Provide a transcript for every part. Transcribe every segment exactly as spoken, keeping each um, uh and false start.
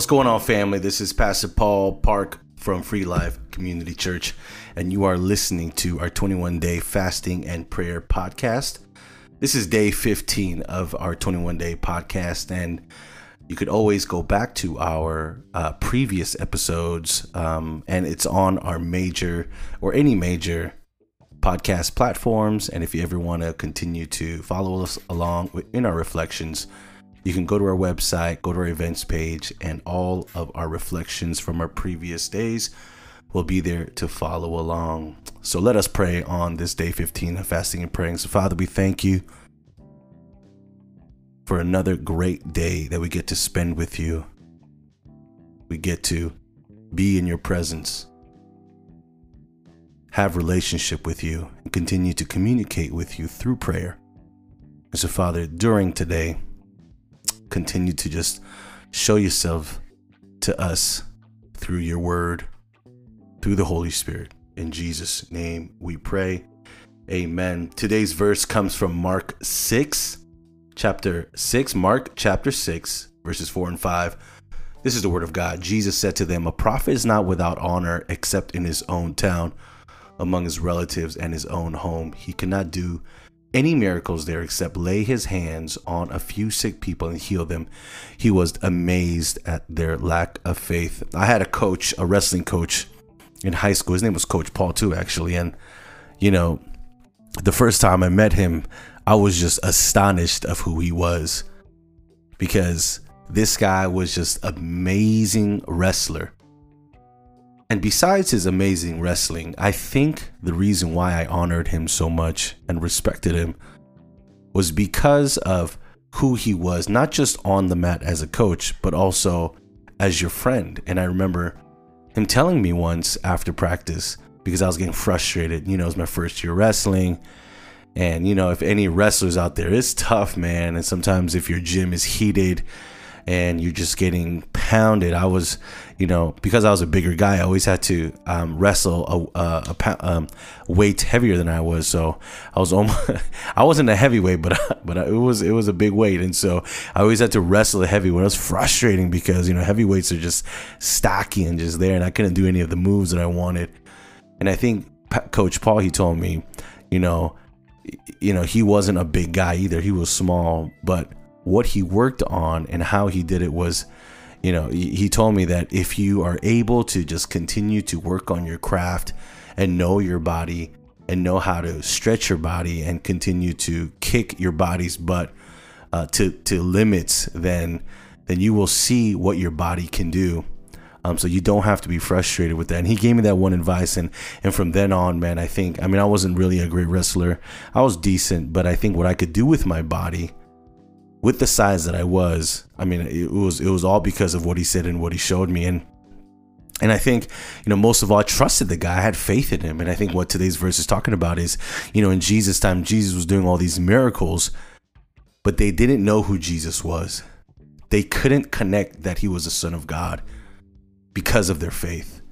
What's going on, family? This is Pastor Paul Park from Free Life Community Church, and you are listening to our twenty-one day fasting and prayer podcast. This is day fifteen of our twenty-one day podcast, and you could always go back to our uh, previous episodes, um, and it's on our major or any major podcast platforms. And if you ever want to continue to follow us along in our reflections, you can go to our website, go to our events page, and all of our reflections from our previous days will be there to follow along. So let us pray on this day fifteen of fasting and praying. So Father, we thank you for another great day that we get to spend with you. We get to be in your presence, have relationship with you, and continue to communicate with you through prayer. And so Father, during today, continue to just show yourself to us through your word, through the Holy Spirit. In Jesus' name we pray. Amen. Today's verse comes from Mark six, chapter six, Mark chapter six, verses four and five. This is the word of God. Jesus said to them, "A prophet is not without honor except in his own town, among his relatives and his own home. He cannot do any miracles there except lay his hands on a few sick people and heal them." He was amazed at their lack of faith. I had a coach, a wrestling coach in high school. His name was Coach Paul too, actually. And, you know, the first time I met him, I was just astonished of who he was, because this guy was just amazing wrestler. And besides his amazing wrestling, I think the reason why I honored him so much and respected him was because of who he was, not just on the mat as a coach, but also as your friend. And I remember him telling me once after practice, because I was getting frustrated, you know, it was my first year wrestling. And, you know, if any wrestlers out there, it's tough, man. And sometimes if your gym is heated and you're just getting pounded, I was, you know, because I was a bigger guy, I always had to um, wrestle a, a, a pound, um, weight heavier than I was. So I was almost, I wasn't a heavyweight, but but it was it was a big weight, and so I always had to wrestle a heavyweight. It was frustrating because, you know, heavyweights are just stocky and just there, and I couldn't do any of the moves that I wanted. And I think Coach Paul, he told me, you know, you know, he wasn't a big guy either; he was small, but what he worked on and how he did it was, you know, he told me that if you are able to just continue to work on your craft and know your body and know how to stretch your body and continue to kick your body's butt uh, to to limits, then then you will see what your body can do. Um, so you don't have to be frustrated with that. And he gave me that one advice. And, and from then on, man, I think, I mean, I wasn't really a great wrestler. I was decent, but I think what I could do with my body, with the size that I was, I mean, it was it was all because of what he said and what he showed me. And and I think, you know, most of all, I trusted the guy. I had faith in him. And I think what today's verse is talking about is, you know, in Jesus' time, Jesus was doing all these miracles, but they didn't know who Jesus was. They couldn't connect that he was the Son of God because of their faith.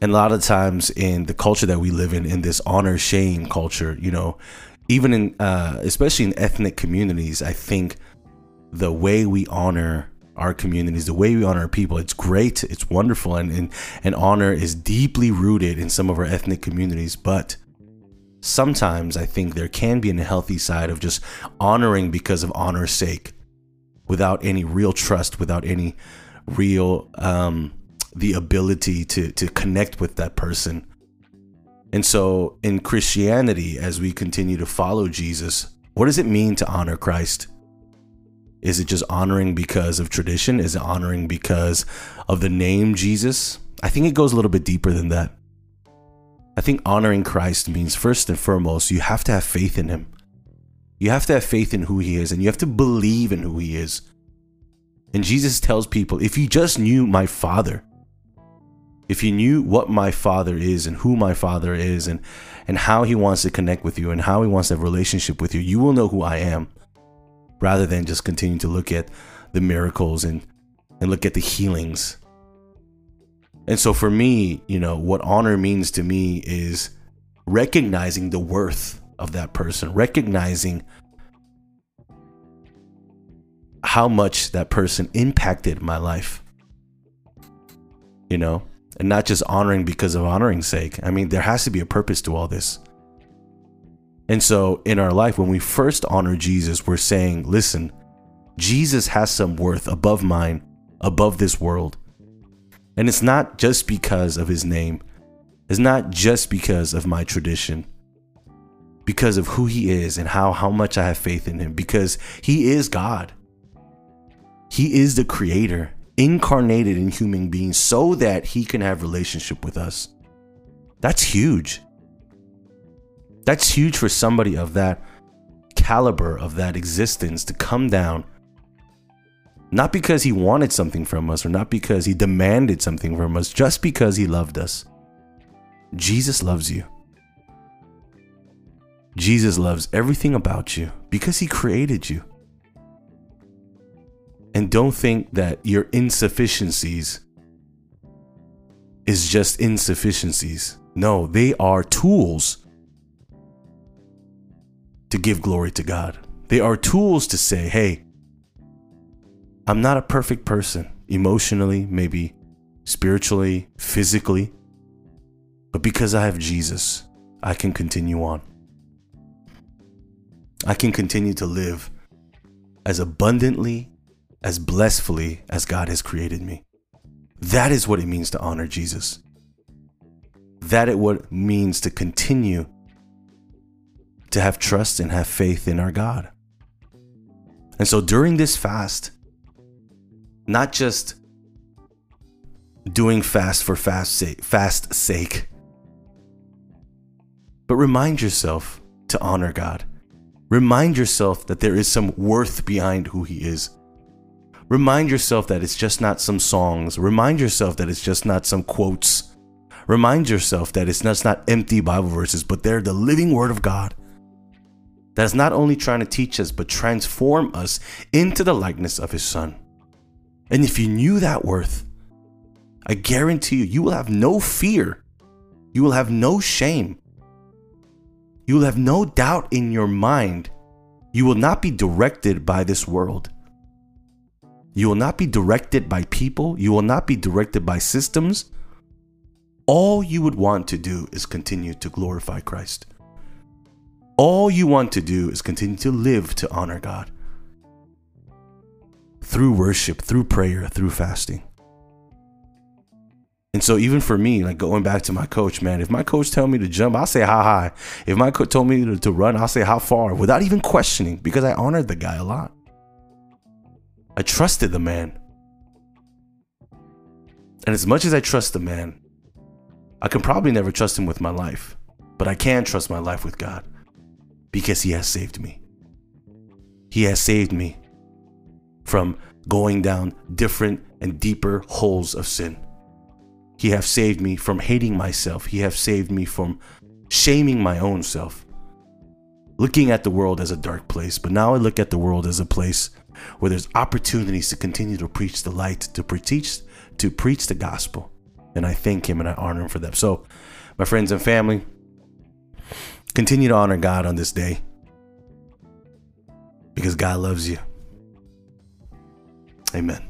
And a lot of times in the culture that we live in, in this honor shame culture, you know, even in, uh, especially in ethnic communities, I think the way we honor our communities, the way we honor our people, it's great, it's wonderful, and, and, and honor is deeply rooted in some of our ethnic communities. But sometimes I think there can be a healthy side of just honoring because of honor's sake, without any real trust, without any real, um, the ability to, to connect with that person. And so in Christianity, as we continue to follow Jesus, what does it mean to honor Christ? Is it just honoring because of tradition? Is it honoring because of the name Jesus? I think it goes a little bit deeper than that. I think honoring Christ means, first and foremost, you have to have faith in him. You have to have faith in who he is, and you have to believe in who he is. And Jesus tells people, if you just knew my Father, if you knew what my Father is and who my Father is and, and how he wants to connect with you and how he wants to have a relationship with you, you will know who I am, rather than just continue to look at the miracles and, and look at the healings. And so for me, you know, what honor means to me is recognizing the worth of that person, recognizing how much that person impacted my life, you know, and not just honoring because of honoring's sake. I mean, there has to be a purpose to all this. And so in our life, when we first honor Jesus, we're saying, listen, Jesus has some worth above mine, above this world. And it's not just because of his name. It's not just because of my tradition, because of who he is and how, how much I have faith in him, because he is God. He is the creator incarnated in human beings so that he can have relationship with us. That's huge. That's huge for somebody of that caliber, of that existence, to come down, not because he wanted something from us or not because he demanded something from us, just because he loved us. Jesus loves you. Jesus loves everything about you because he created you. And don't think that your insufficiencies is just insufficiencies. No, they are tools to give glory to God. They are tools to say, hey, I'm not a perfect person, emotionally, maybe spiritually, physically, but because I have Jesus, I can continue on. I can continue to live as abundantly, as blissfully as God has created me. That is what it means to honor Jesus. That is what it means to continue to have trust and have faith in our God. And so during this fast, not just doing fast for fast sake, fast sake, but remind yourself to honor God. Remind yourself that there is some worth behind who he is. Remind yourself that it's just not some songs. Remind yourself that it's just not some quotes. Remind yourself that it's just not empty Bible verses, but they're the living word of God. That's not only trying to teach us, but transform us into the likeness of his son. And if you knew that worth, I guarantee you, you will have no fear. You will have no shame. You will have no doubt in your mind. You will not be directed by this world. You will not be directed by people. You will not be directed by systems. All you would want to do is continue to glorify Christ. All you want to do is continue to live to honor God through worship, through prayer, through fasting. And so even for me, like going back to my coach, man, if my coach tell me to jump, I'll say how high. If my coach told me to, to run, I'll say how far without even questioning, because I honored the guy a lot. I trusted the man. And as much as I trust the man, I can probably never trust him with my life. But I can trust my life with God because he has saved me. He has saved me from going down different and deeper holes of sin. He has saved me from hating myself. He has saved me from shaming my own self, looking at the world as a dark place. But now I look at the world as a place where there's opportunities to continue to preach the light, to preach, to preach the gospel. And I thank him and I honor him for that. So my friends and family, continue to honor God on this day because God loves you. Amen.